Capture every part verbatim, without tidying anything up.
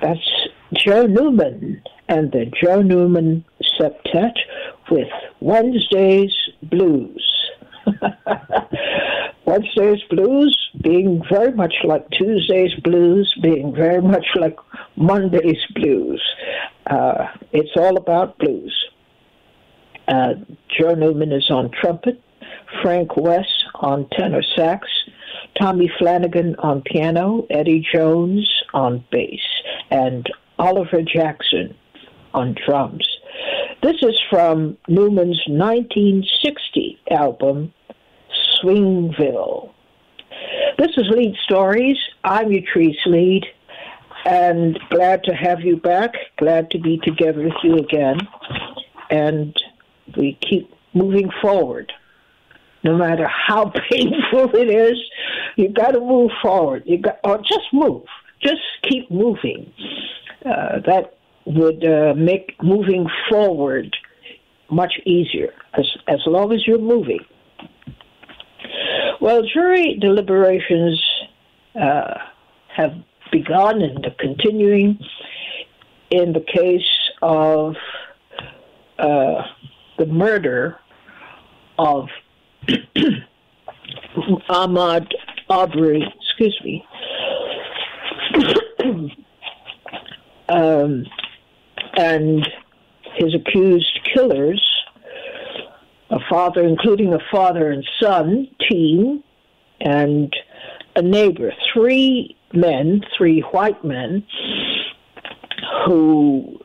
That's Joe Newman and the Joe Newman Septet with Wednesday's Blues. Wednesday's Blues being very much like Tuesday's Blues, being very much like Monday's Blues. Uh, it's all about blues. Uh, Joe Newman is on trumpet, Frank Wess on tenor sax, Tommy Flanagan on piano, Eddie Jones on bass, and Oliver Jackson on drums. This is from Newman's nineteen sixty album, Swingville. This is Leid Stories. I'm Yatrice Leid, and glad to have you back, glad to be together with you again. And we keep moving forward. No matter how painful it is, you got to move forward. You got, or just move. Just keep moving. Uh, that would uh, make moving forward much easier, as, as long as you're moving. Well, jury deliberations uh, have begun and are continuing in the case of uh, the murder of Ahmaud Arbery, excuse me. um, and his accused killers, a father, including a father and son team, and a neighbor, three men, three white men, who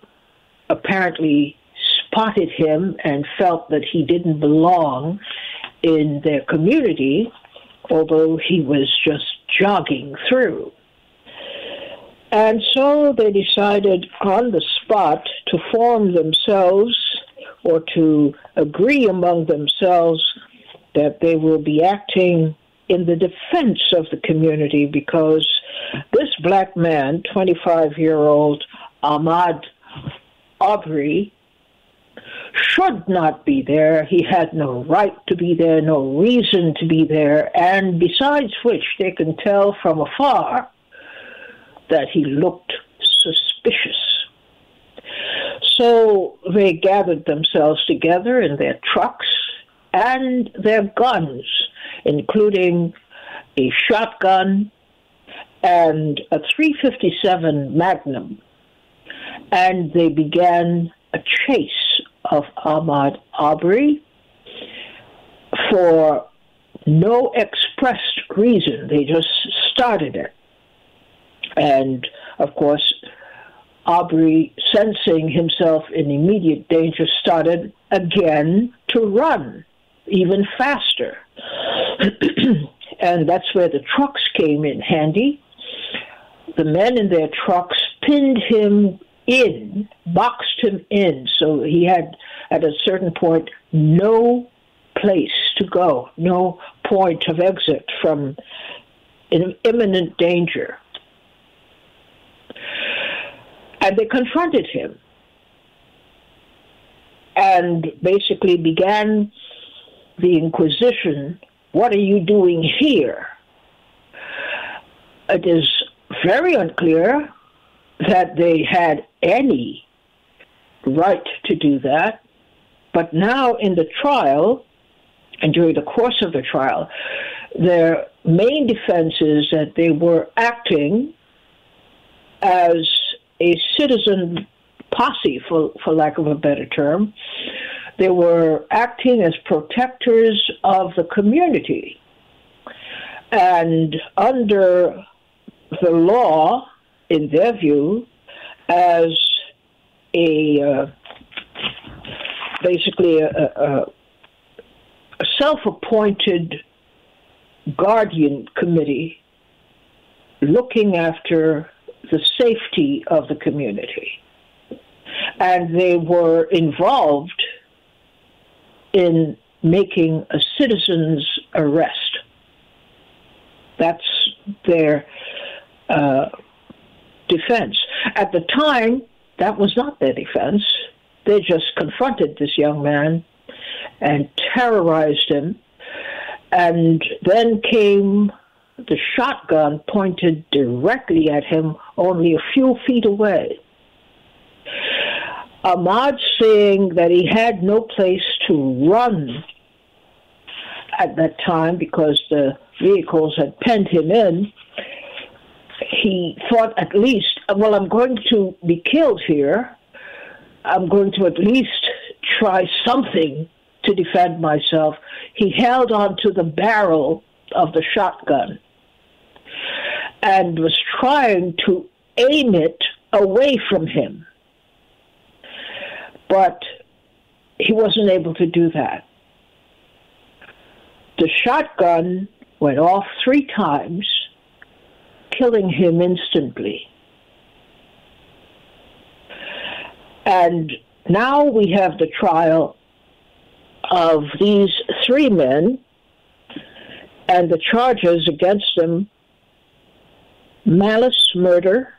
apparently spotted him and felt that he didn't belong in their community, although he was just jogging through. And so they decided on the spot to form themselves, or to agree among themselves, that they will be acting in the defense of the community, because this black man, twenty-five-year-old Ahmaud Arbery, should not be there. He had no right to be there, no reason to be there, and besides which they can tell from afar that he looked suspicious. So they gathered themselves together in their trucks and their guns, including a shotgun and a three fifty-seven Magnum, and they began a chase of Ahmaud Arbery for no expressed reason. They just started it. And, of course, Arbery, sensing himself in immediate danger, started again to run even faster. And that's where the trucks came in handy. The men in their trucks pinned him in, boxed him in, so he had, at a certain point, no place to go, no point of exit from imminent danger. And they confronted him and basically began the inquisition. What are you doing here? It is very unclear that they had any right to do that. But now in the trial, and during the course of the trial, their main defense is that they were acting as a citizen posse, for, for lack of a better term. They were acting as protectors of the community. And under the law, in their view, as a uh, basically a, a, a self-appointed guardian committee looking after the safety of the community. And they were involved in making a citizen's arrest. That's their uh, defense. At the time, that was not their defense. They just confronted this young man and terrorized him. And then came the shotgun pointed directly at him only a few feet away. Ahmaud, seeing that he had no place to run at that time because the vehicles had penned him in, he thought at least, well, I'm going to be killed here. I'm going to at least try something to defend myself. He held on to the barrel of the shotgun and was trying to aim it away from him. But he wasn't able to do that. The shotgun went off three times, killing him instantly. And now we have the trial of these three men, and the charges against them: malice murder,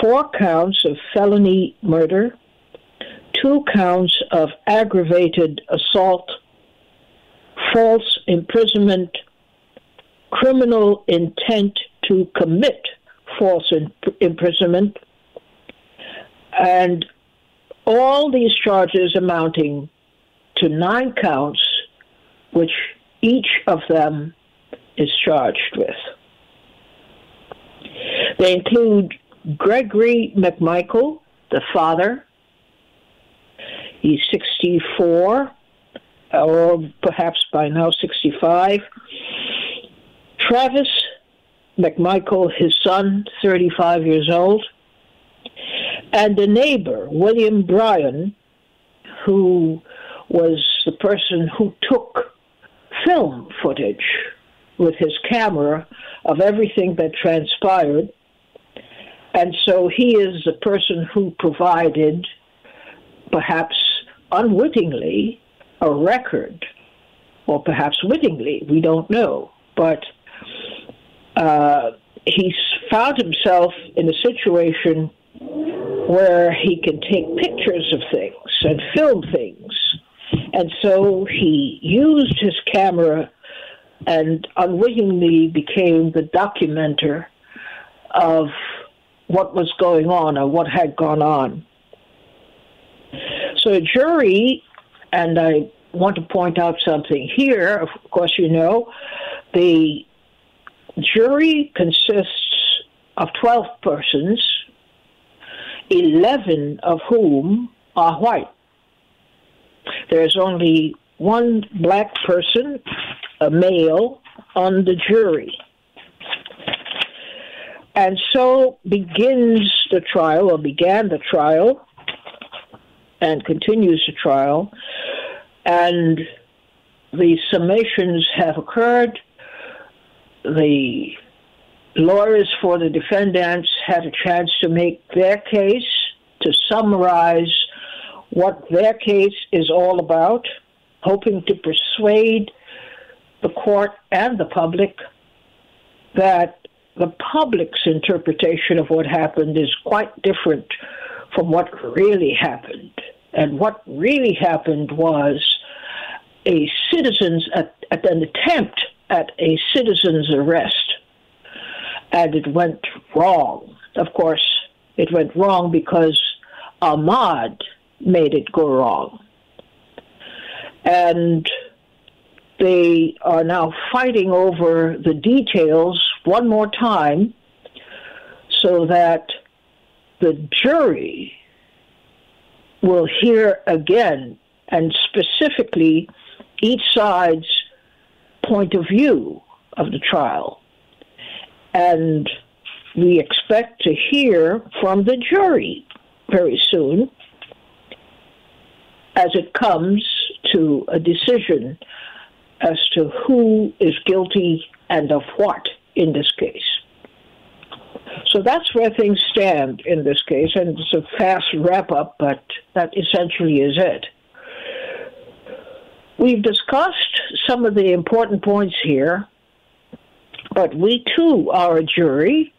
four counts of felony murder, two counts of aggravated assault, false imprisonment, criminal intent to commit false imp- imprisonment, and all these charges amounting to nine counts, which each of them is charged with. They include Gregory McMichael, the father. He's sixty-four, or perhaps by now sixty-five. Travis McMichael, his son, thirty-five years old. And the neighbor, William Bryan, who was the person who took film footage with his camera of everything that transpired. And so he is the person who provided, perhaps unwittingly, a record, or perhaps wittingly, we don't know. But uh, he found himself in a situation where he can take pictures of things and film things. And so he used his camera and unwittingly became the documenter of what was going on or what had gone on. So a jury, and I want to point out something here, of course you know, the jury consists of twelve persons, eleven of whom are white. There's only one black person, a male, on the jury. And so begins the trial, or began the trial, and continues the trial, and the summations have occurred. The lawyers for the defendants had a chance to make their case, to summarize what their case is all about, hoping to persuade the court and the public that the public's interpretation of what happened is quite different from what really happened. And what really happened was a citizen's at, at an attempt at a citizen's arrest, and it went wrong. Of course, it went wrong because Ahmaud made it go wrong. And they are now fighting over the details one more time so that the jury will hear again, and specifically each side's point of view of the trial. And we expect to hear from the jury very soon as it comes to a decision as to who is guilty and of what in this case. So that's where things stand in this case, and it's a fast wrap-up, but that essentially is it. We've discussed some of the important points here, but we too are a jury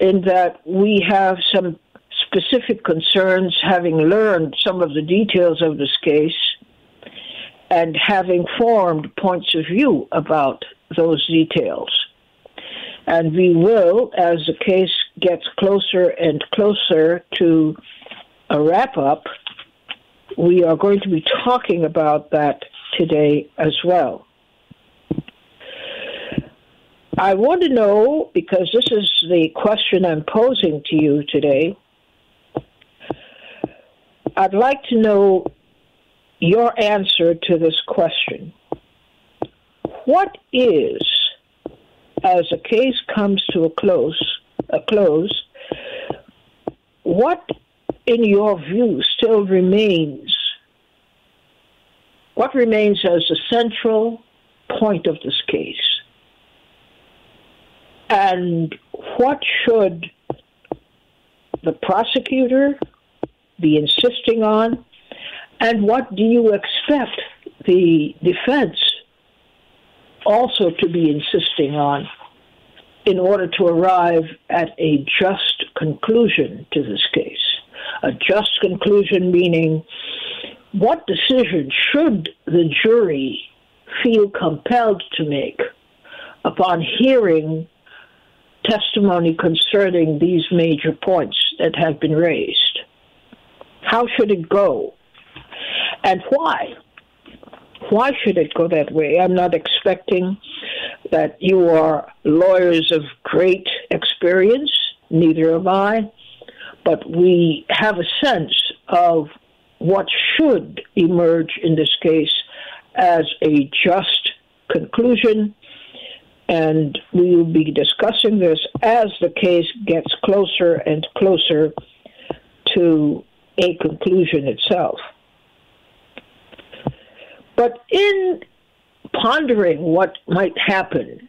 in that we have some specific concerns, having learned some of the details of this case and having formed points of view about those details. And we will, as the case gets closer and closer to a wrap-up, we are going to be talking about that today as well. I want to know, because this is the question I'm posing to you today, I'd like to know your answer to this question. What is, as a case comes to a close, a close, what, in your view, still remains, what remains as the central point of this case? And what should the prosecutor be insisting on? And what do you expect the defense also to be insisting on in order to arrive at a just conclusion to this case? A just conclusion meaning what decision should the jury feel compelled to make upon hearing testimony concerning these major points that have been raised? How should it go? And why? Why should it go that way? I'm not expecting that you are lawyers of great experience, neither am I, but we have a sense of what should emerge in this case as a just conclusion. And we will be discussing this as the case gets closer and closer to a conclusion itself. But in pondering what might happen,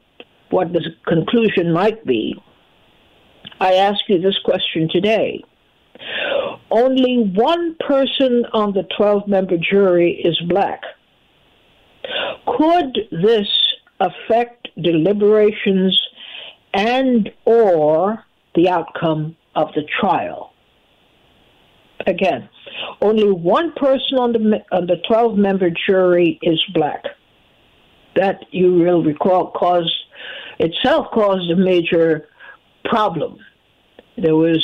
what the conclusion might be, I ask you this question today. Only one person on the twelve-member jury is black. Could this affect deliberations and or the outcome of the trial? Again, only one person on the on the twelve-member jury is black. That, you will recall, caused itself caused a major problem. There was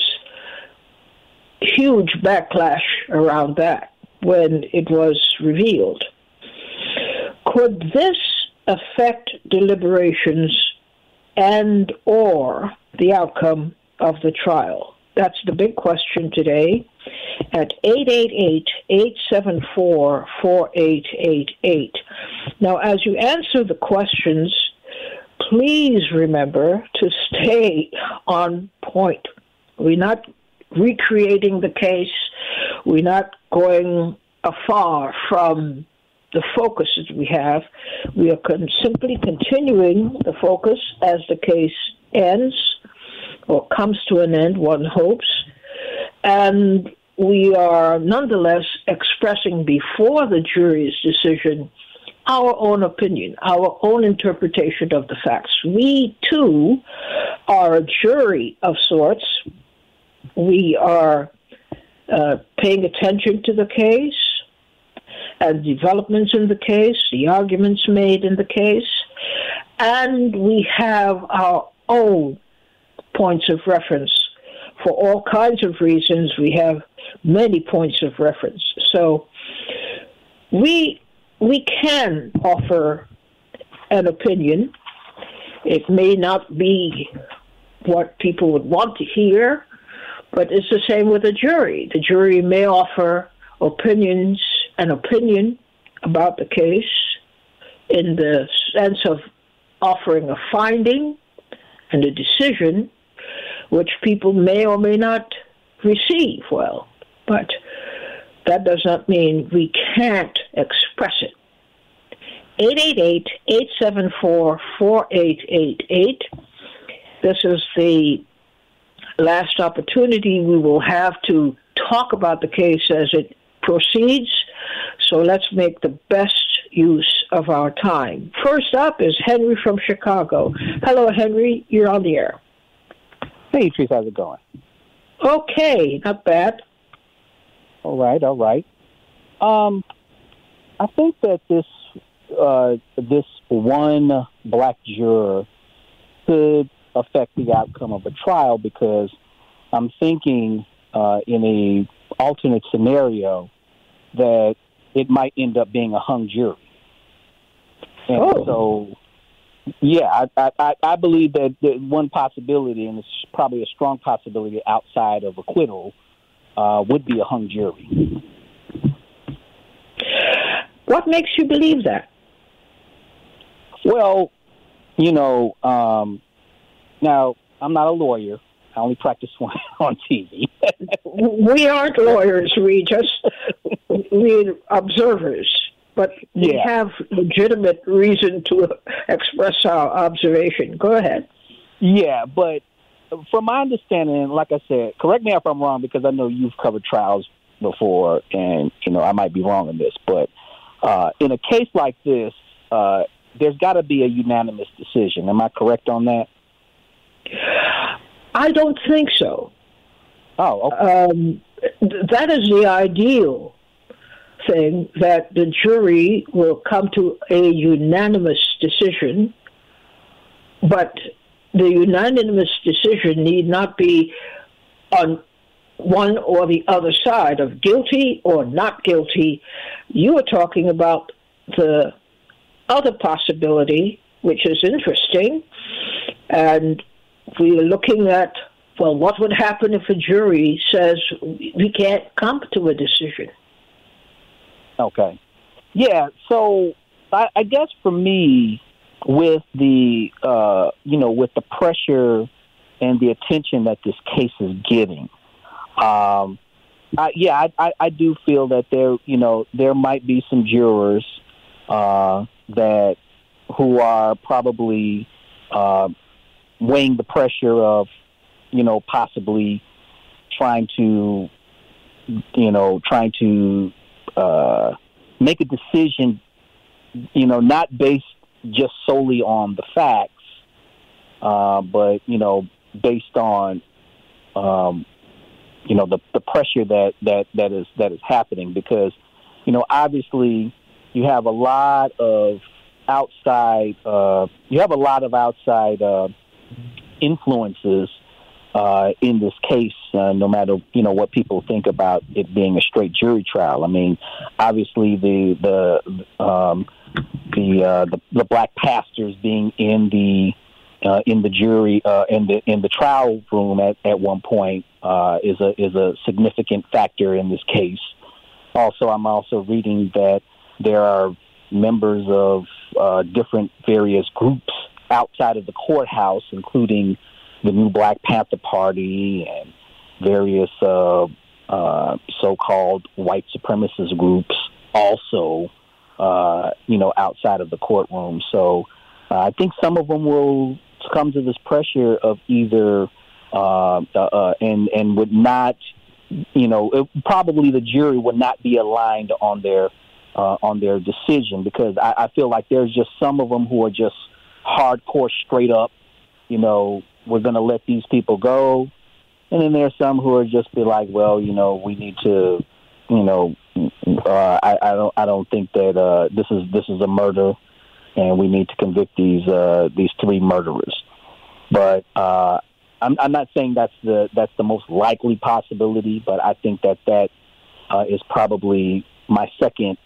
huge backlash around that when it was revealed. Could this affect deliberations and or the outcome of the trial? That's the big question today at eight eight eight, eight seven four, four eight eight eight. Now, as you answer the questions, please remember to stay on point. We're not recreating the case. We're not going afar from the focus that we have. We are con- simply continuing the focus as the case ends or comes to an end, one hopes. And we are nonetheless expressing before the jury's decision our own opinion, our own interpretation of the facts. We, too, are a jury of sorts. We are uh, paying attention to the case and developments in the case, the arguments made in the case, and we have our own points of reference. For all kinds of reasons, we have many points of reference. So we we can offer an opinion. It may not be what people would want to hear, but it's the same with a jury. The jury may offer opinions, an opinion about the case in the sense of offering a finding and a decision which people may or may not receive well. But that does not mean we can't express it. eight eight eight, eight seven four, four eight eight eight. This is the last opportunity we will have to talk about the case as it proceeds, so let's make the best use of our time. First up is Henry from Chicago. Hello, Henry. You're on the air. Hey, Yatrice. How's it going? Okay. Not bad. All right. All right. Um, I think that this uh, this one black juror could affect the outcome of a trial, because I'm thinking uh, in an alternate scenario that it might end up being a hung jury. And oh. so, yeah, I, I, I believe that one possibility, and it's probably a strong possibility outside of acquittal, uh, would be a hung jury. What makes you believe that? Well, you know, um, now, I'm not a lawyer. I only practice one on T V. We aren't lawyers, we just we're observers, but we yeah. have legitimate reason to express our observation. Go ahead. Yeah, but from my understanding, like I said, correct me if I'm wrong, because I know you've covered trials before, and you know I might be wrong in this, but uh, in a case like this, uh, there's got to be a unanimous decision. Am I correct on that? I don't think so. Oh, okay. Um, th- that is the ideal thing, that the jury will come to a unanimous decision, but the unanimous decision need not be on one or the other side of guilty or not guilty. You are talking about the other possibility, which is interesting, and we are looking at, well, what would happen if a jury says we can't come to a decision? Okay. Yeah, so I, I guess for me, with the, uh, you know, with the pressure and the attention that this case is getting, um, I, yeah, I, I, I do feel that there, you know, there might be some jurors uh, that who are probably uh, weighing the pressure of, you know, possibly trying to, you know, trying to uh, make a decision, you know, not based just solely on the facts, uh, but, you know, based on, um, you know, the, the pressure that, that, that is that is happening. Because, you know, obviously you have a lot of outside, uh, you have a lot of outside uh, influences Uh, in this case, uh, no matter, you know, what people think about it being a straight jury trial. I mean, obviously the the um, the, uh, the the black pastors being in the uh, in the jury uh, in the in the trial room at, at one point uh, is a is a significant factor in this case. Also, I'm also reading that there are members of uh, different various groups outside of the courthouse, including the new Black Panther Party and various uh, uh, so-called white supremacist groups also, uh, you know, outside of the courtroom. So uh, I think some of them will succumb to this pressure of either uh, uh, uh, and, and would not, you know, it, probably the jury would not be aligned on their uh, on their decision, because I, I feel like there's just some of them who are just hardcore, straight up, you know, we're going to let these people go. And then there's some who are just be like, well, you know, we need to, you know, uh, I, I don't, I don't think that uh, this is, this is a murder, and we need to convict these, uh, these three murderers. But uh, I'm, I'm not saying that's the, that's the most likely possibility, but I think that that uh, is probably my second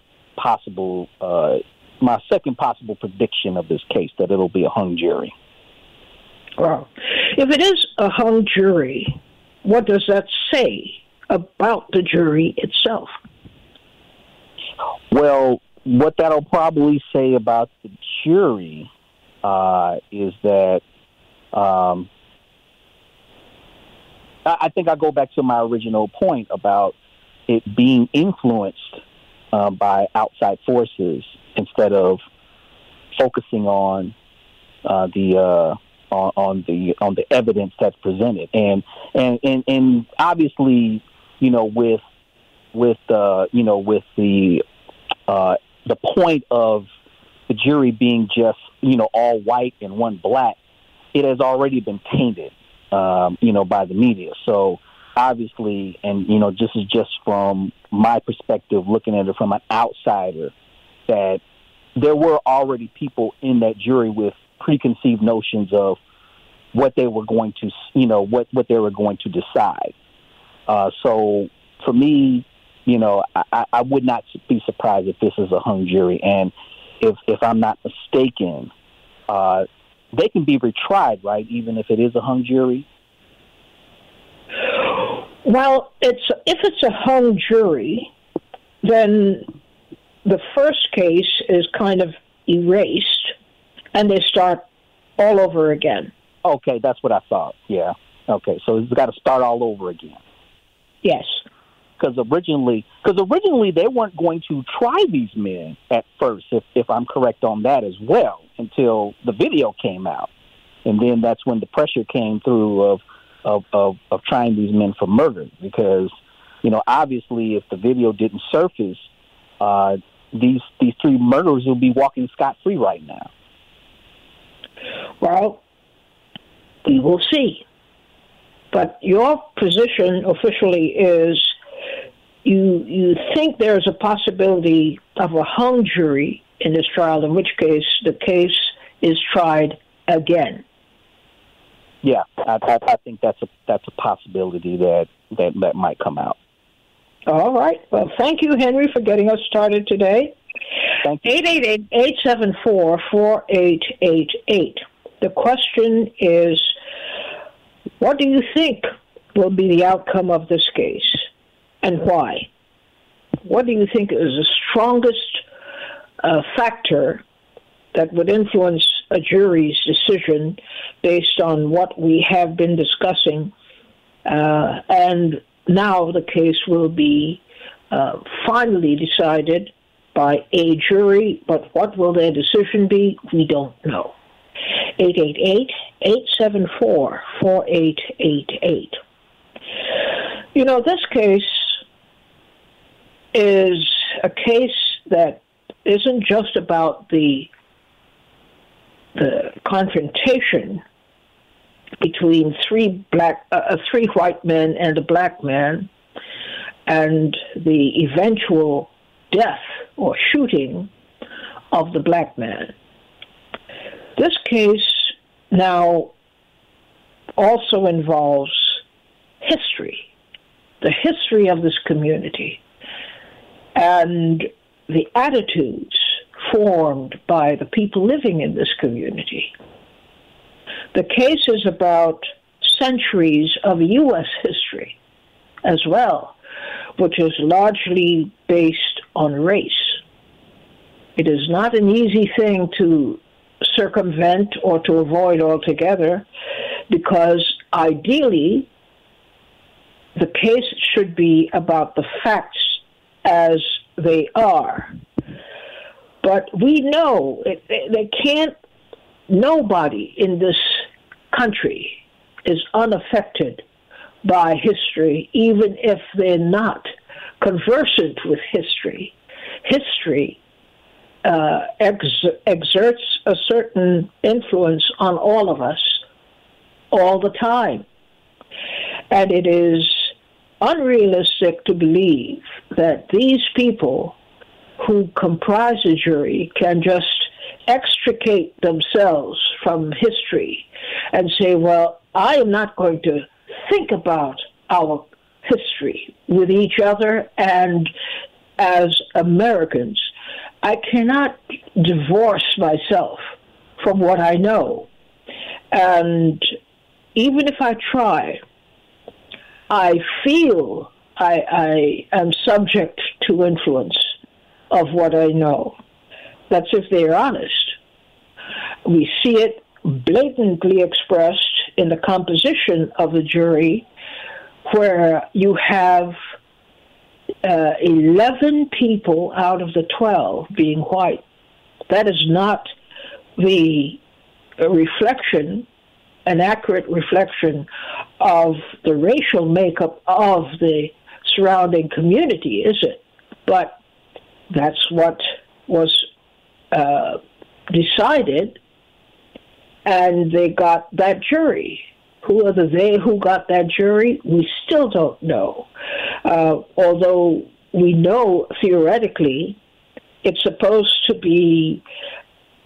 possible, uh, my second possible prediction of this case, that it'll be a hung jury. Well, if it is a hung jury, what does that say about the jury itself? Well, what that'll probably say about the jury uh, is that um, I, I think I go back to my original point about it being influenced uh, by outside forces instead of focusing on uh, the uh, On, on the on the evidence that's presented, and and, and, and obviously, you know, with with uh, you know with the uh, the point of the jury being just, you know, all white and one black, it has already been tainted, um, you know, by the media. So obviously, and you know, this is just from my perspective, looking at it from an outsider, that there were already people in that jury with preconceived notions of what they were going to, you know, what, what they were going to decide. Uh, so for me, you know, I, I would not be surprised if this is a hung jury. And if, if I'm not mistaken, uh, they can be retried, right, even if it is a hung jury? Well, it's if it's a hung jury, then the first case is kind of erased, and they start all over again. Okay, that's what I thought, yeah. Okay, so it's got to start all over again. Yes. Because originally, because originally they weren't going to try these men at first, if, if I'm correct on that as well, until the video came out. And then that's when the pressure came through of of, of, of trying these men for murder. Because, you know, obviously if the video didn't surface, uh, these these three murderers will be walking scot-free right now. Well, we will see. But your position officially is you you think there's a possibility of a hung jury in this trial, in which case the case is tried again. Yeah, I, I, I think that's a that's a possibility that, that, that might come out. All right. Well, thank you, Henry, for getting us started today. Thank you. eight eight eight, eight seven four, four eight eight eight. The question is, what do you think will be the outcome of this case, and why? What do you think is the strongest uh, factor that would influence a jury's decision based on what we have been discussing? Uh, and now the case will be uh, finally decided by a jury, but what will their decision be? We don't know. eight eight eight, eight seven four, four eight eight eight. You know, this case is a case that isn't just about the the confrontation between three black, uh, three white men and a black man, and the eventual death or shooting of the black man. This case now also involves history, the history of this community, and the attitudes formed by the people living in this community. The case is about centuries of U S history as well, which is largely based on race. It is not an easy thing to circumvent or to avoid altogether, because ideally the case should be about the facts as they are. But we know it, they can't, nobody in this country is unaffected by history, even if they're not conversant with history. History Uh, ex- exerts a certain influence on all of us all the time. And it is unrealistic to believe that these people who comprise a jury can just extricate themselves from history and say, well, I am not going to think about our history with each other and as Americans. I cannot divorce myself from what I know. And even if I try, I feel I, I am subject to influence of what I know. That's if they're honest. We see it blatantly expressed in the composition of the jury, where you have Uh, eleven people out of the twelve being white. That is not the reflection, an accurate reflection of the racial makeup of the surrounding community, is it? But that's what was uh, decided, and they got that jury. Who are the they who got that jury? We still don't know. Uh, although we know theoretically it's supposed to be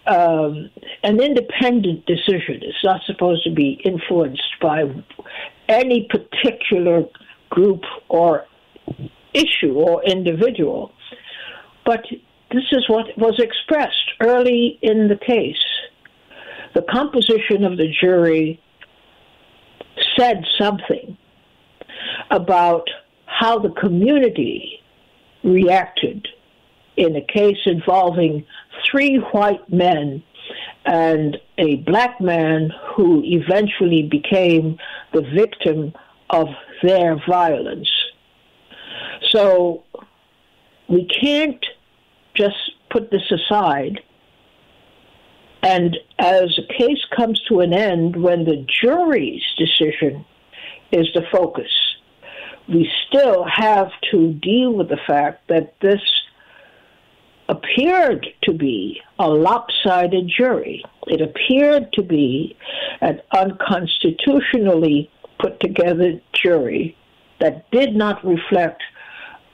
um, an independent decision. It's not supposed to be influenced by any particular group or issue or individual. But this is what was expressed early in the case. The composition of the jury said something about how the community reacted in a case involving three white men and a black man who eventually became the victim of their violence. So we can't just put this aside. And as the case comes to an end, when the jury's decision is the focus, we still have to deal with the fact that this appeared to be a lopsided jury. It appeared to be an unconstitutionally put-together jury that did not reflect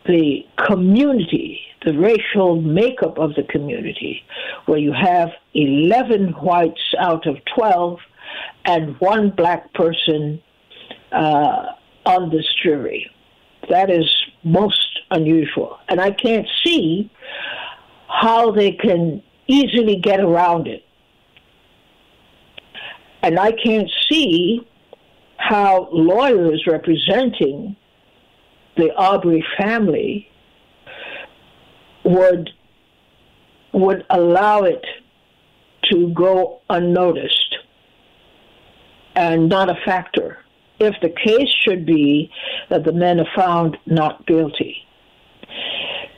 the community, the racial makeup of the community, where you have eleven whites out of twelve and one black person uh, on this jury. That is most unusual. And I can't see how they can easily get around it. And I can't see how lawyers representing the Arbery family would would allow it to go unnoticed and not a factor if the case should be that the men are found not guilty.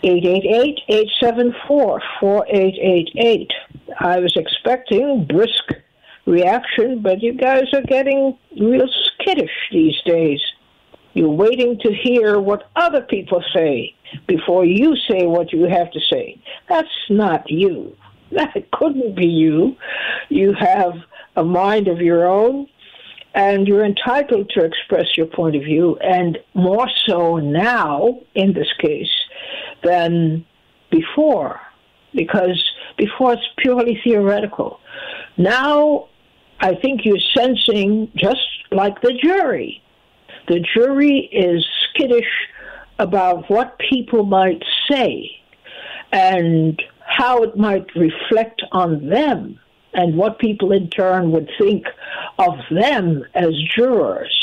eight eight eight, eight seven four, four eight eight eight. I was expecting brisk reaction, but you guys are getting real skittish these days. You're waiting to hear what other people say before you say what you have to say. That's not you. That couldn't be you. You have a mind of your own, and you're entitled to express your point of view, and more so now in this case than before, because before it's purely theoretical. Now I think you're sensing, just like the jury, the jury is skittish about what people might say and how it might reflect on them and what people in turn would think of them as jurors,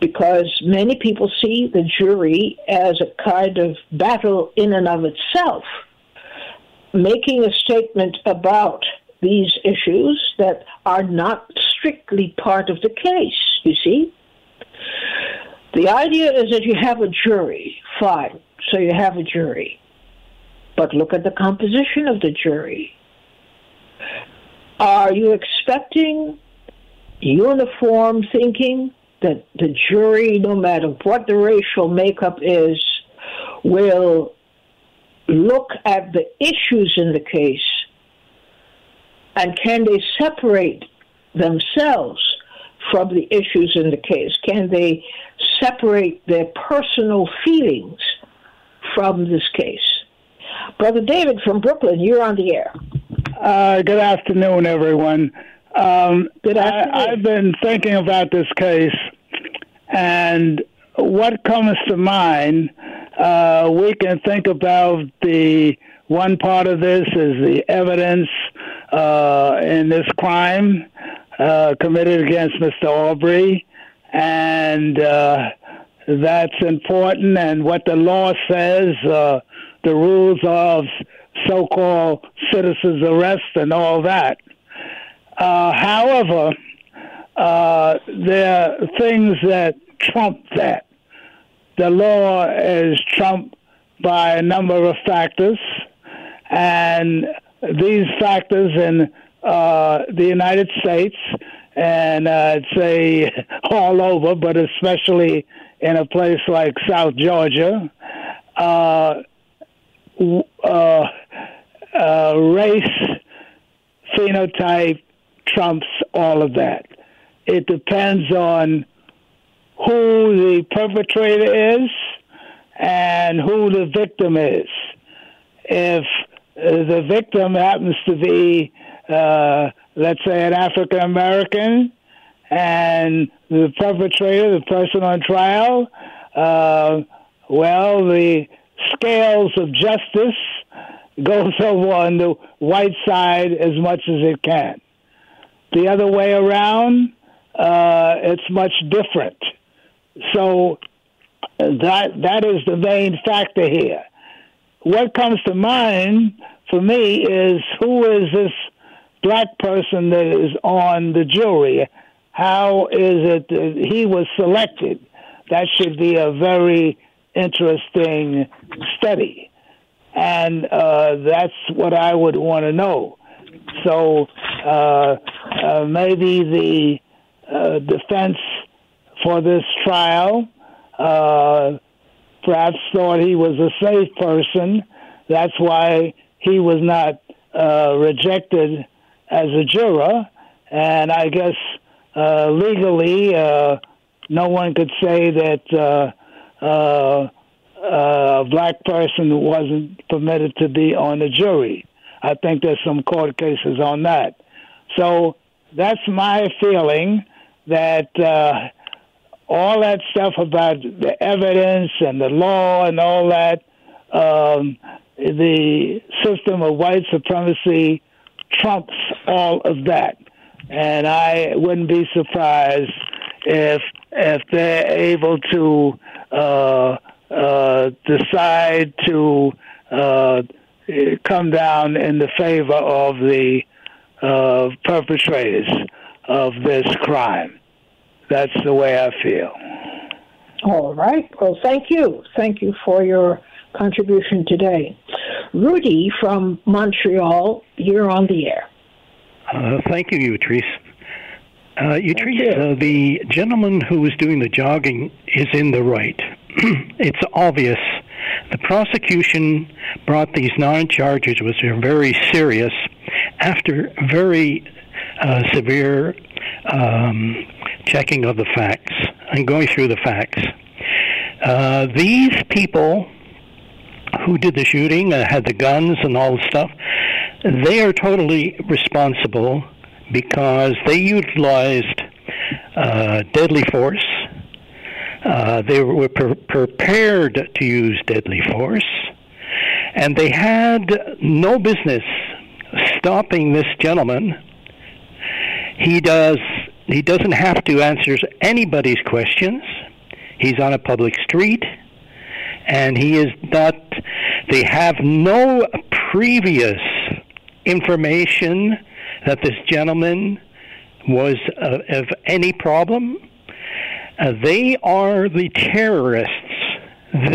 because many people see the jury as a kind of battle in and of itself, making a statement about these issues that are not strictly part of the case, you see? The idea is that you have a jury, fine, so you have a jury. But look at the composition of the jury. Are you expecting uniform thinking that the jury, no matter what the racial makeup is, will look at the issues in the case? And can they separate themselves from the issues in the case? Can they separate their personal feelings from this case? Brother David from Brooklyn, you're on the air. Uh, good afternoon, everyone. Um, good afternoon. I, I've been thinking about this case, and what comes to mind, uh, we can think about the one part of this is the evidence uh, in this crime Uh, committed against Mister Arbery, and uh, that's important. And what the law says, uh, the rules of so-called citizens' arrest and all that. Uh, however, uh, there are things that trump that. The law is trumped by a number of factors, and these factors in Uh, the United States, and uh, I'd say all over, but especially in a place like South Georgia, uh, uh, uh, race, phenotype trumps all of that. It depends on who the perpetrator is and who the victim is. If the victim happens to be uh, let's say, an African-American, and the perpetrator, the person on trial, uh, well, the scales of justice goes over on the white side as much as it can. The other way around, uh, it's much different. So that that is the main factor here. What comes to mind for me is, who is this black person that is on the jury? How is it that he was selected? That should be a very interesting study. And uh, that's what I would want to know. So uh, uh, maybe the uh, defense for this trial uh, perhaps thought he was a safe person. That's why he was not uh, rejected as a juror. And I guess uh, legally uh, no one could say that uh, uh, Uh, a black person wasn't permitted to be on the jury. I think there's some court cases on that. So that's my feeling, that uh, all that stuff about the evidence and the law and all that, um, the system of white supremacy trumps all of that. And I wouldn't be surprised if if they're able to uh, Uh, decide to uh, come down in the favor of the uh, perpetrators of this crime. That's the way I feel. All right. Well, thank you. Thank you for your contribution today. Rudy from Montreal, you're on the air. Uh, thank you, Yatrice. Uh, Yatrice, uh, the gentleman who was doing the jogging is in the right. It's obvious. The prosecution brought these nine charges, which are very serious, after very uh, severe um, checking of the facts and going through the facts. Uh, these people who did the shooting, uh, had the guns and all the stuff, they are totally responsible because they utilized uh, deadly force. Uh, they were pre- prepared to use deadly force, and they had no business stopping this gentleman. He does. He doesn't have to answer anybody's questions. He's on a public street, and he is not. They have no previous information that this gentleman was uh, of any problem. Uh, they are the terrorists.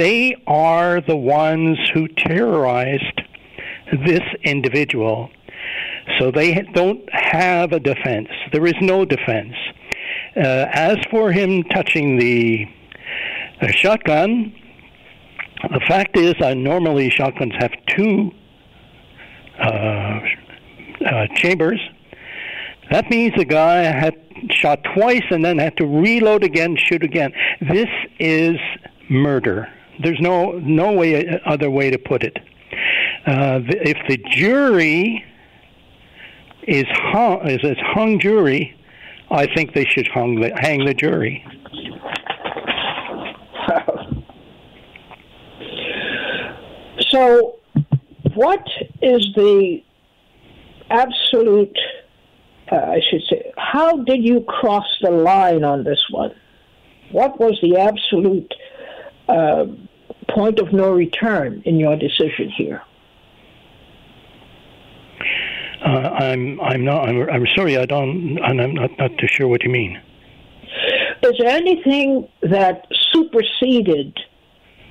They are the ones who terrorized this individual. So they don't have a defense. There is no defense. Uh, as for him touching the uh, shotgun, the fact is, uh, normally shotguns have two uh, uh, chambers. That means the guy had shot twice and then had to reload again, shoot again. This is murder. There's no no way other way to put it. Uh, if the jury is hung, is a hung jury, I think they should hung the, hang the jury. So, what is the absolute? Uh, I should say, how did you cross the line on this one? What was the absolute uh, point of no return in your decision here? Uh, I'm I'm not I'm, I'm sorry I don't I'm not not too sure what you mean. Is there anything that superseded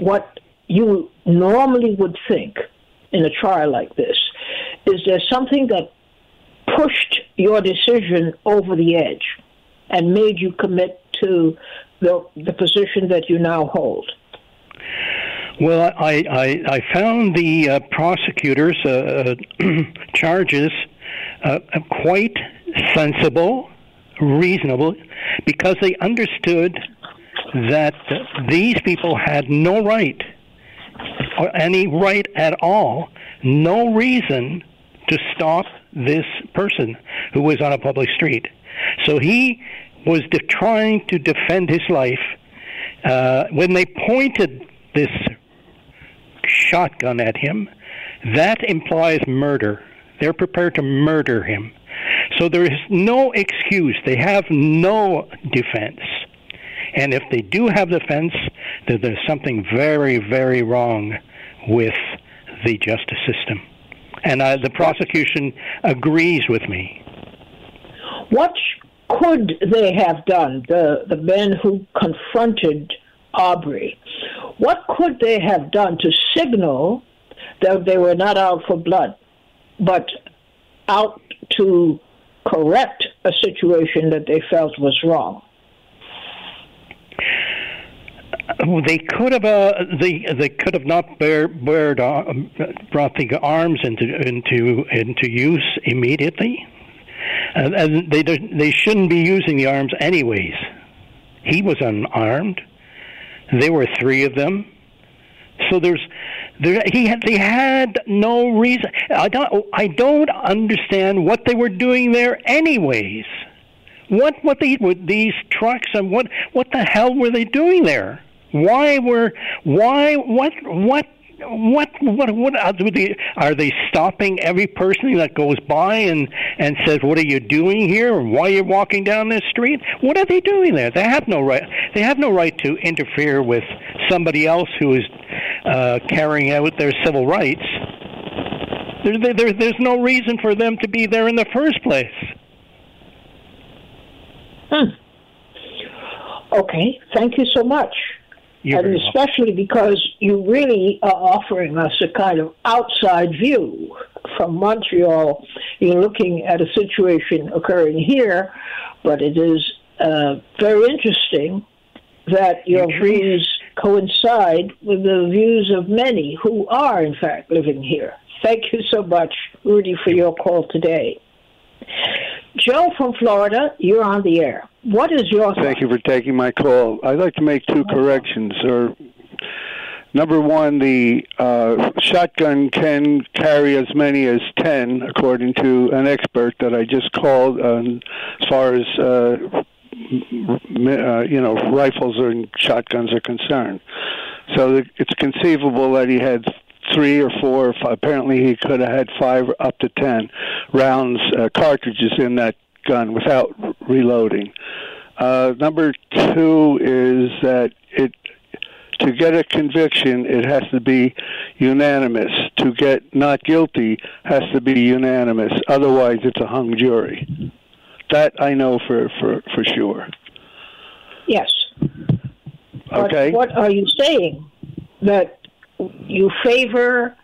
what you normally would think in a trial like this? Is there something that pushed your decision over the edge and made you commit to the, the position that you now hold? Well, I, I, I found the uh, prosecutor's uh, charges uh, quite sensible, reasonable, because they understood that these people had no right, or any right at all, no reason to stop this person who was on a public street. So he was de- trying to defend his life. Uh, when they pointed this shotgun at him, that implies murder. They're prepared to murder him. So there is no excuse. They have no defense. And if they do have defense, then there's something very, very wrong with the justice system. And uh, the prosecution agrees with me. What could they have done, the, the men who confronted Arbery? What could they have done to signal that they were not out for blood, but out to correct a situation that they felt was wrong? They could have uh, they they could have not bear, bared, uh, brought the arms into into into use immediately, uh, and they they shouldn't be using the arms anyways. He was unarmed. There were three of them, so there's there he had they had no reason. I don't I don't understand what they were doing there anyways. What what they with these trucks and what what the hell were they doing there? Why were why what what what what what are they, are they stopping every person that goes by and, and says, what are you doing here? Why are you walking down this street? What are they doing there? They have no right. They have no right to interfere with somebody else who is uh, carrying out their civil rights. There, there, there's no reason for them to be there in the first place. Hmm. Okay, thank you so much. You're and especially welcome. Because you really are offering us a kind of outside view from Montreal. You're looking at a situation occurring here, but it is uh, very interesting that your mm-hmm. views coincide with the views of many who are, in fact, living here. Thank you so much, Rudy, for your call today. Joe from Florida, you're on the air. What is your thought? Thank you for taking my call. I'd like to make two corrections. Or, number one, the uh, shotgun can carry as many as ten, according to an expert that I just called, um, as far as uh, uh, you know, rifles and shotguns are concerned. So it's conceivable that he had three or four, or five. Apparently he could have had five up to ten rounds, uh, cartridges in that gun without reloading. Uh, number two is that it to get a conviction, it has to be unanimous. To get not guilty has to be unanimous. Otherwise, it's a hung jury. That I know for, for, for sure. Yes. Okay. But what are you saying? That you favor,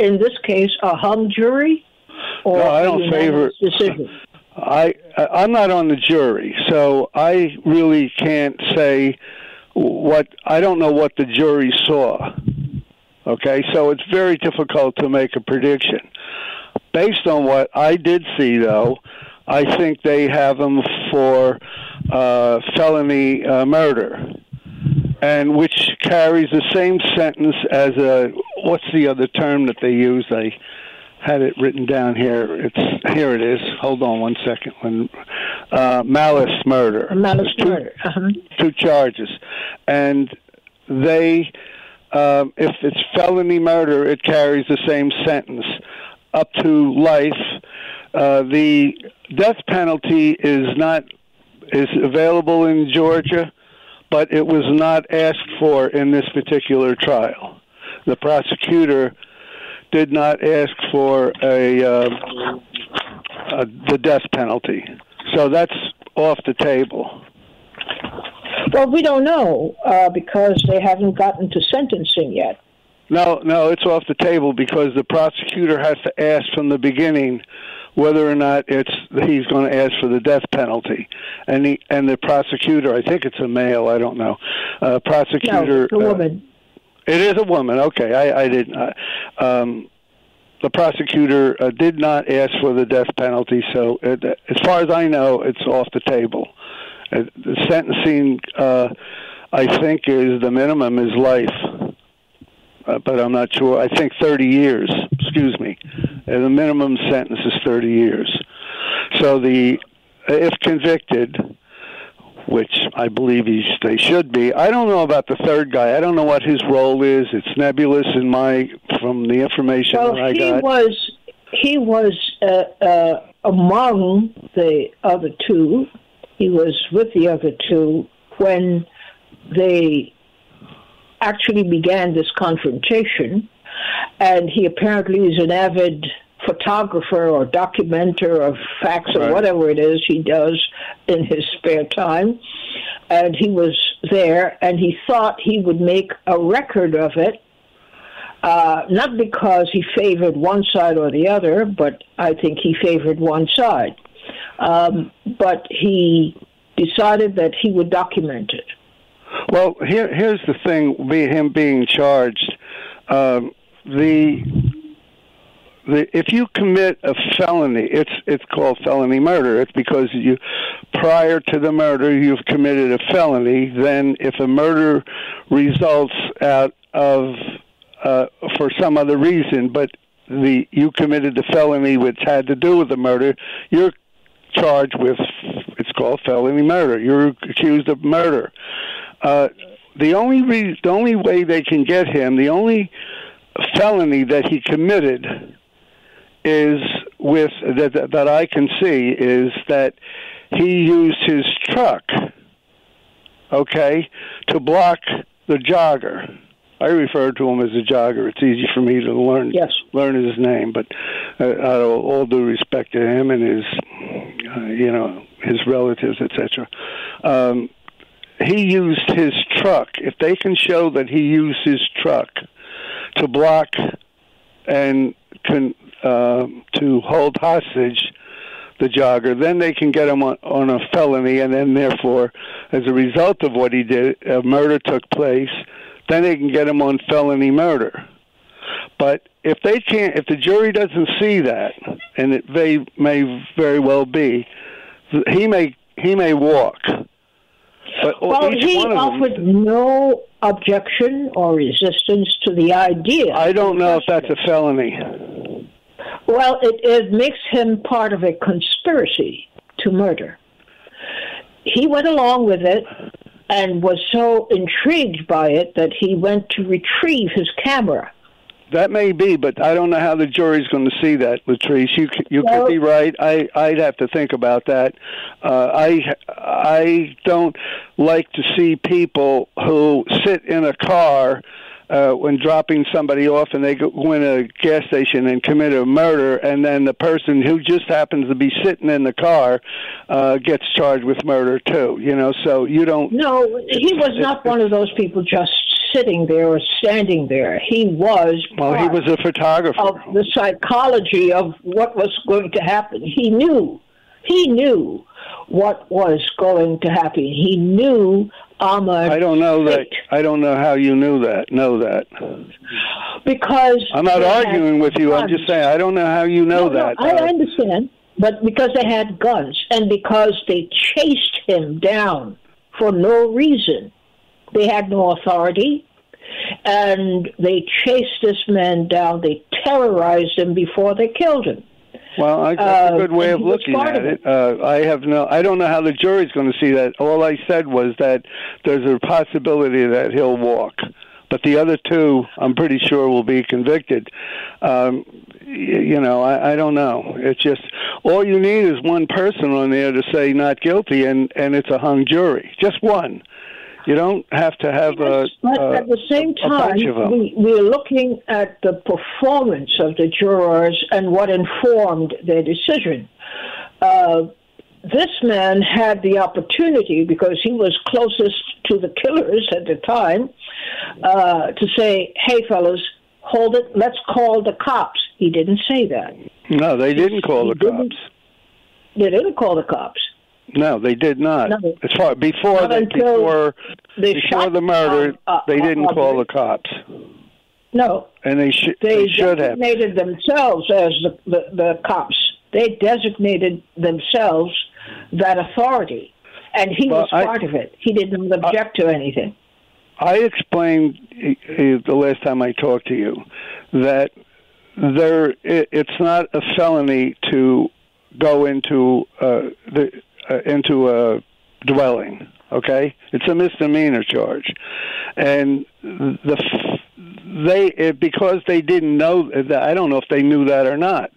in this case, a hung jury? Or no, I don't favor. Decision? I, I'm not on the jury, so I really can't say what, I don't know what the jury saw. Okay, so it's very difficult to make a prediction. Based on what I did see, though, I think they have him for uh, felony uh, murder. And which carries the same sentence as a, what's the other term that they use? I had it written down here. It's here it is. Hold on one second. When, uh, malice murder. Malice two, murder. Uh-huh. Two charges, and they, um, if it's felony murder, it carries the same sentence, up to life. Uh, the death penalty is not is available in Georgia, but it was not asked for in this particular trial. The prosecutor did not ask for a, uh, a the death penalty, so that's off the table. Well, we don't know uh, because they haven't gotten to sentencing yet. No, no, it's off the table because the prosecutor has to ask from the beginning whether or not it's he's going to ask for the death penalty, and the and the prosecutor, I think it's a male, I don't know, uh, prosecutor. No, it's a woman. Uh, it is a woman. Okay, I, I didn't. Uh, um, the prosecutor uh, did not ask for the death penalty, so it, as far as I know, it's off the table. Uh, the sentencing, uh, I think, is the minimum is life, uh, but I'm not sure. I think thirty years. Excuse me. And the minimum sentence is thirty years. So the if convicted, which I believe he's, they should be. I don't know about the third guy. I don't know what his role is. It's nebulous in my from the information well, that I got. He was he was uh, uh, among the other two. He was with the other two when they actually began this confrontation, and he apparently is an avid photographer or documenter of facts right. or whatever it is he does in his spare time, and he was there, and he thought he would make a record of it, uh, not because he favored one side or the other, but I think he favored one side. Um, but he decided that he would document it. Well, here, here's the thing: be him being charged, um, the the if you commit a felony, it's it's called felony murder. It's because you prior to the murder you've committed a felony. Then, if a murder results out of uh, for some other reason, but the you committed the felony which had to do with the murder, you're charged with it's called felony murder. You're accused of murder. Uh, the only re- the only way they can get him, the only felony that he committed is with that, that, that I can see is that he used his truck, okay, to block the jogger. I refer to him as a jogger. It's easy for me to learn yes. learn his name, but uh, out of all due respect to him and his, uh, you know, his relatives, et cetera. Um, he used his truck. If they can show that he used his truck to block and con, uh, to hold hostage the jogger, then they can get him on, on a felony, and then therefore, as a result of what he did, a murder took place. Then they can get him on felony murder. But if they can't, if the jury doesn't see that, and it they may very well be, he may he may walk. But well, he offered them, no objection or resistance to the idea. I don't know if that's a felony. Well, it, it makes him part of a conspiracy to murder. He went along with it and was so intrigued by it that he went to retrieve his camera. That may be, but I don't know how the jury's going to see that, Latrice. You you well, could be right. I, I'd have to think about that. Uh, I I don't like to see people who sit in a car uh, when dropping somebody off and they go in a gas station and commit a murder, and then the person who just happens to be sitting in the car uh, gets charged with murder too. You know, so you don't. No, he was not one of those people just sitting there or standing there. He was well, he was a photographer of the psychology of what was going to happen. He knew. He knew what was going to happen. He knew Ahmaud. I don't know that. I don't know how you knew that. Know that because I'm not arguing with you. Guns. I'm just saying I don't know how you know no, that. No, I uh, understand, but because they had guns and because they chased him down for no reason. They had no authority, and they chased this man down. They terrorized him before they killed him. Well, I, that's uh, a good way of looking at it. it. Uh, I have no. I don't know how the jury's going to see that. All I said was that there's a possibility that he'll walk, but the other two, I'm pretty sure, will be convicted. Um, you know, I, I don't know. It's just all you need is one person on there to say not guilty, and, and it's a hung jury, just one. You don't have to have yes, a, but a, at the same time, we, we're looking at the performance of the jurors and what informed their decision. Uh, this man had the opportunity, because he was closest to the killers at the time, uh, to say, hey, fellas, hold it, let's call the cops. He didn't say that. No, they didn't call he the didn't, cops. They didn't call the cops. No, they did not. No. As far before the before, they before the murder, uh, uh, they didn't uh, call the cops. No, and they, sh- they, they should have. They designated themselves as the, the the cops. They designated themselves that authority, and he well, was I, part of it. He didn't object I, to anything. I explained the last time I talked to you that there it, it's not a felony to go into uh, the uh, into a dwelling. Okay, it's a misdemeanor charge, and the they it, because they didn't know. I don't know if they knew that or not.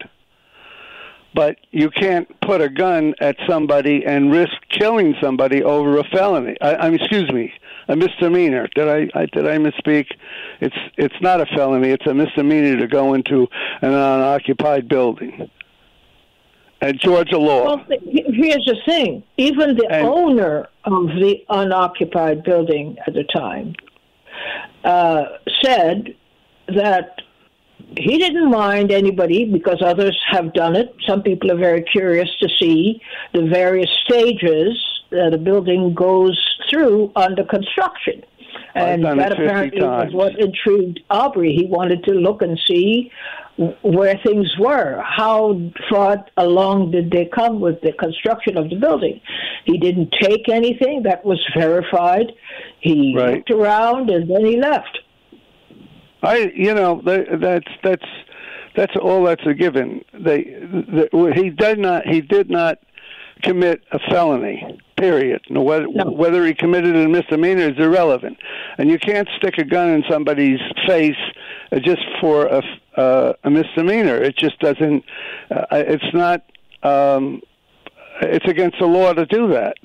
But you can't put a gun at somebody and risk killing somebody over a felony. I, I mean, excuse me, a misdemeanor. Did I, I did I misspeak? It's it's not a felony. It's a misdemeanor to go into an unoccupied building. And Georgia law. Well, here's the thing: even the and, owner of the unoccupied building at the time uh, said that. He didn't mind anybody because others have done it. Some people are very curious to see the various stages that a building goes through under construction. And that apparently was what intrigued Arbery. He wanted to look and see where things were. How far along did they come with the construction of the building? He didn't take anything. That was verified. He right. looked around and then he left. I, you know, that's that's that's all that's a given. They, the, he did not he did not commit a felony. Period. Whether, no. whether he committed a misdemeanor is irrelevant, and you can't stick a gun in somebody's face just for a, uh, a misdemeanor. It just doesn't. Uh, it's not. Um, it's against the law to do that.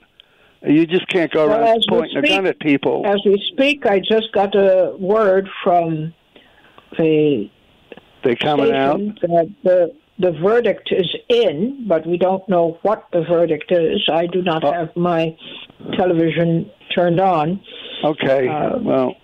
You just can't go around well, pointing speak, a gun at people. As we speak, I just got a word from the they coming out that the the verdict is in, but we don't know what the verdict is. I do not oh. have my television turned on. Okay, uh, well,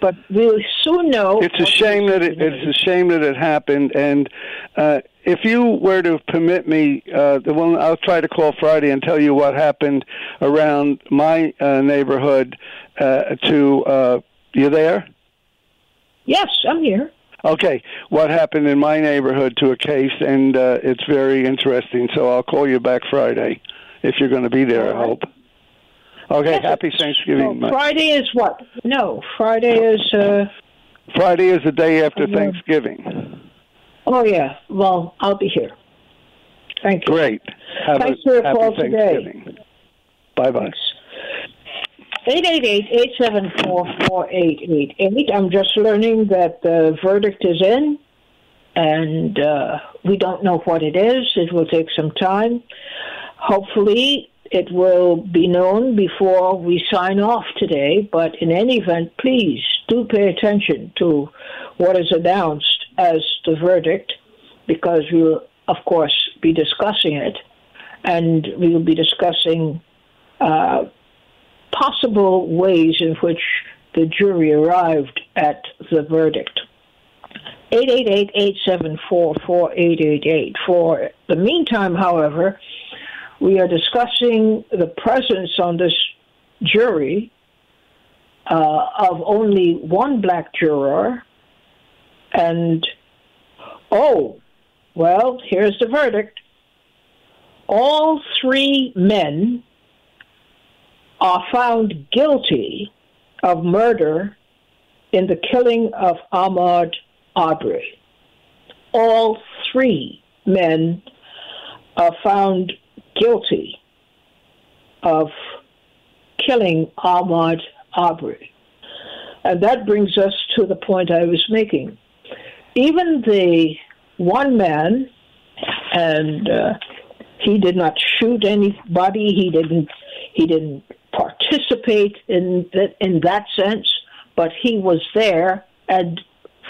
but we'll soon know. It's a shame that it, it's a shame that it happened, and uh, if you were to permit me, uh, the one, I'll try to call Friday and tell you what happened around my uh, neighborhood. Uh, to uh, you there? Yes, I'm here. Okay, what happened in my neighborhood to a case, and uh, it's very interesting. So I'll call you back Friday if you're going to be there. Right. I hope. Okay. Yes, happy Thanksgiving. No, Friday is what? No, Friday is. Uh, Friday is the day after uh, Thanksgiving. Oh, yeah. Well, I'll be here. Thank you. Great. Have Thanks a, for your happy call Thanksgiving. Today. Bye-bye. eight eight eight, eight seven four, four eight eight eight. I'm just learning that the verdict is in, and uh, we don't know what it is. It will take some time. Hopefully, it will be known before we sign off today, but in any event, please do pay attention to what is announced as the verdict, because we will, of course, be discussing it, and we will be discussing uh, possible ways in which the jury arrived at the verdict. eight eight eight, eight seven four, four eight eight eight. For the meantime, however, we are discussing the presence on this jury uh, of only one black juror. And, oh, well, here's the verdict. All three men are found guilty of murder in the killing of Ahmaud Arbery. All three men are found guilty of killing Ahmaud Arbery. And that brings us to the point I was making. Even the one man, and uh, he did not shoot anybody. He didn't. He didn't participate in that, in that sense. But he was there and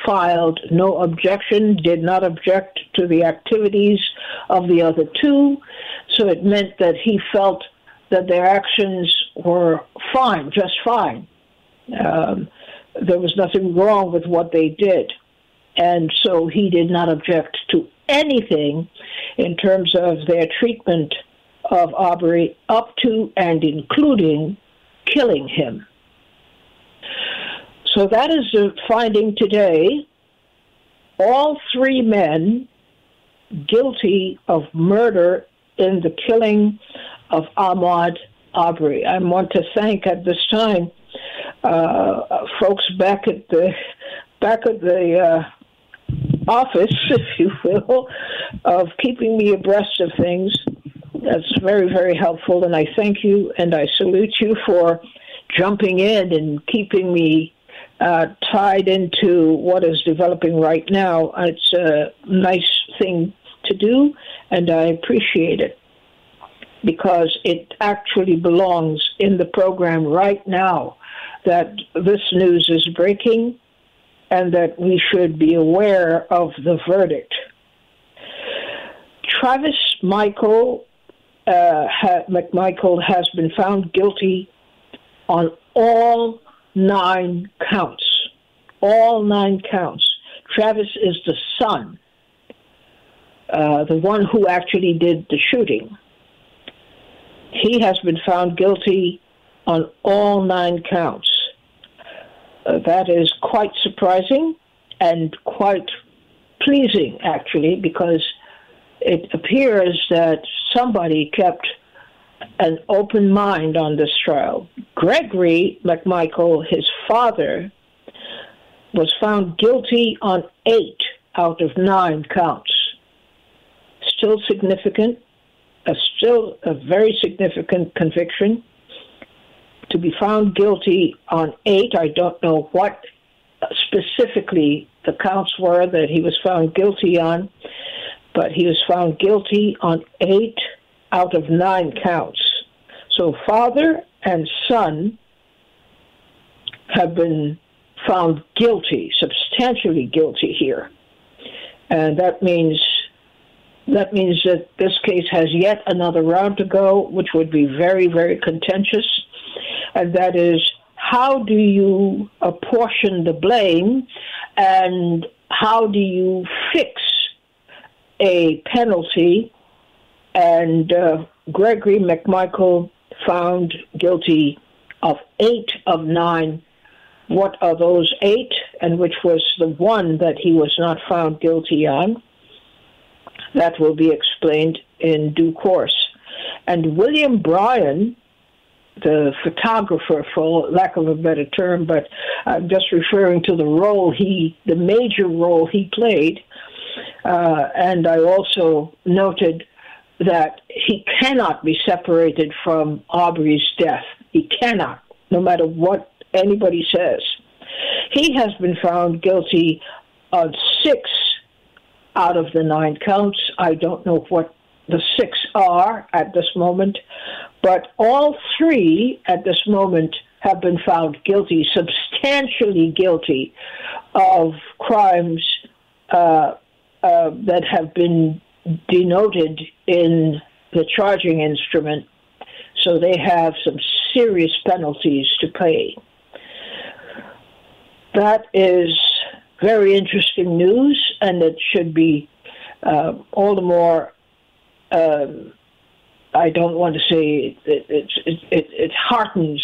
filed no objection. Did not object to the activities of the other two. So it meant that he felt that their actions were fine, just fine. Um, there was nothing wrong with what they did. And so he did not object to anything in terms of their treatment of Arbery up to and including killing him. So that is the finding today. All three men guilty of murder in the killing of Ahmaud Arbery. I want to thank at this time uh, folks back at the back at the... Uh, office, if you will, of keeping me abreast of things. That's very, very helpful, and I thank you, and I salute you for jumping in and keeping me uh, tied into what is developing right now. It's a nice thing to do, and I appreciate it, because it actually belongs in the program right now, that this news is breaking and that we should be aware of the verdict. Travis Michael, uh, ha- McMichael has been found guilty on all nine counts. All nine counts. Travis is the son, uh, the one who actually did the shooting. He has been found guilty on all nine counts. Uh, that is quite surprising and quite pleasing, actually, because it appears that somebody kept an open mind on this trial. Gregory McMichael, his father, was found guilty on eight out of nine counts. Still significant. A still a very significant conviction, to be found guilty on eight. I don't know what specifically the counts were that he was found guilty on, but he was found guilty on eight out of nine counts. So father and son have been found guilty, substantially guilty here. And that means That means that this case has yet another round to go, which would be very, very contentious. And that is, how do you apportion the blame, and how do you fix a penalty? And uh, Gregory McMichael found guilty of eight of nine. What are those eight, and which was the one that he was not found guilty on? That will be explained in due course. And William Bryan, the photographer, for lack of a better term, but I'm just referring to the role he, the major role he played. Uh, and I also noted that he cannot be separated from Arbery's death. He cannot, no matter what anybody says. He has been found guilty of six out of the nine counts. I don't know what the six are at this moment, but all three at this moment have been found guilty, substantially guilty, of crimes uh, uh, that have been denoted in the charging instrument. So they have some serious penalties to pay. That is very interesting news, and it should be uh, all the more, uh, I don't want to say it it, it, it it heartens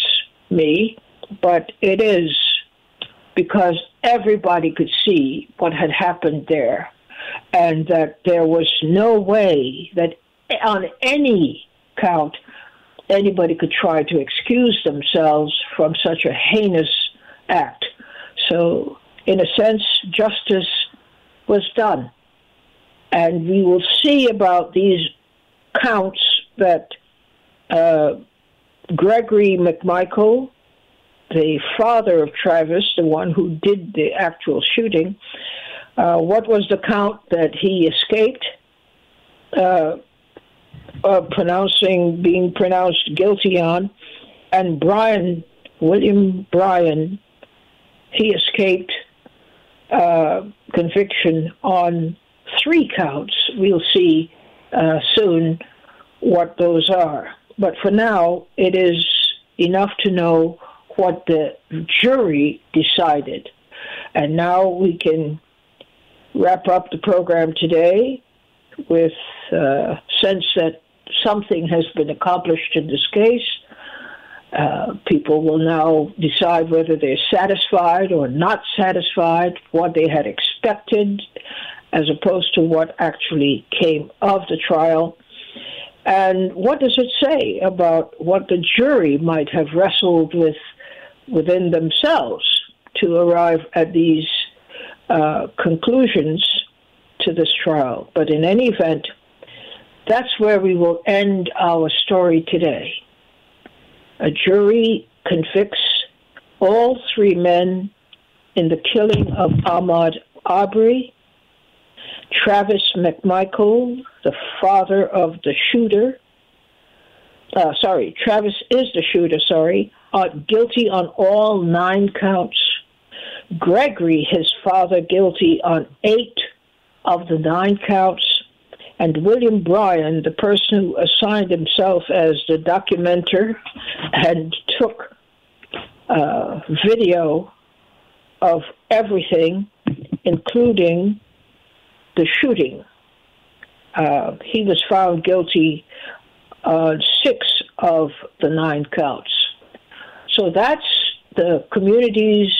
me, but it is, because everybody could see what had happened there, and that there was no way that on any count anybody could try to excuse themselves from such a heinous act. So, in a sense, justice was done. And we will see about these counts that uh, Gregory McMichael, the father of Travis, the one who did the actual shooting, uh, what was the count that he escaped, uh, uh, pronouncing, being pronounced guilty on, and Bryan, William Bryan, he escaped Uh, conviction on three counts. We'll see uh, soon what those are. But for now, it is enough to know what the jury decided. And now we can wrap up the program today with a sense that something has been accomplished in this case. Uh, people will now decide whether they're satisfied or not satisfied, what they had expected, as opposed to what actually came of the trial. And what does it say about what the jury might have wrestled with within themselves to arrive at these uh, conclusions to this trial. But in any event, that's where we will end our story today. A jury convicts all three men in the killing of Ahmaud Arbery. Travis McMichael, the father of the shooter, uh, sorry, Travis is the shooter, sorry, are guilty on all nine counts. Gregory, his father, guilty on eight of the nine counts. And William Bryan, the person who assigned himself as the documenter and took uh, video of everything, including the shooting. Uh, he was found guilty on six of the nine counts. So that's the community's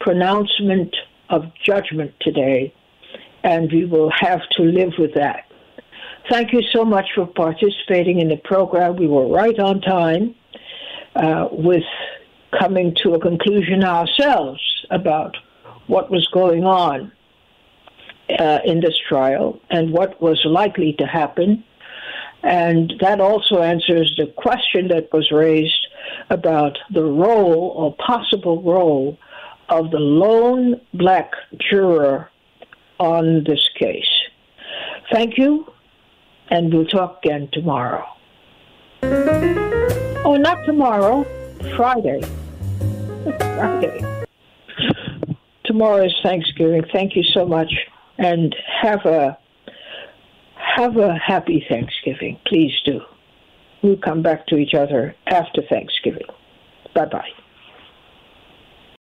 pronouncement of judgment today, and we will have to live with that. Thank you so much for participating in the program. We were right on time uh, with coming to a conclusion ourselves about what was going on uh, in this trial and what was likely to happen. And that also answers the question that was raised about the role or possible role of the lone black juror on this case. Thank you, and we'll talk again tomorrow. Oh, not tomorrow, Friday. Friday. Tomorrow is Thanksgiving. Thank you so much, and have a have a happy Thanksgiving. Please do. We'll come back to each other after Thanksgiving. Bye-bye.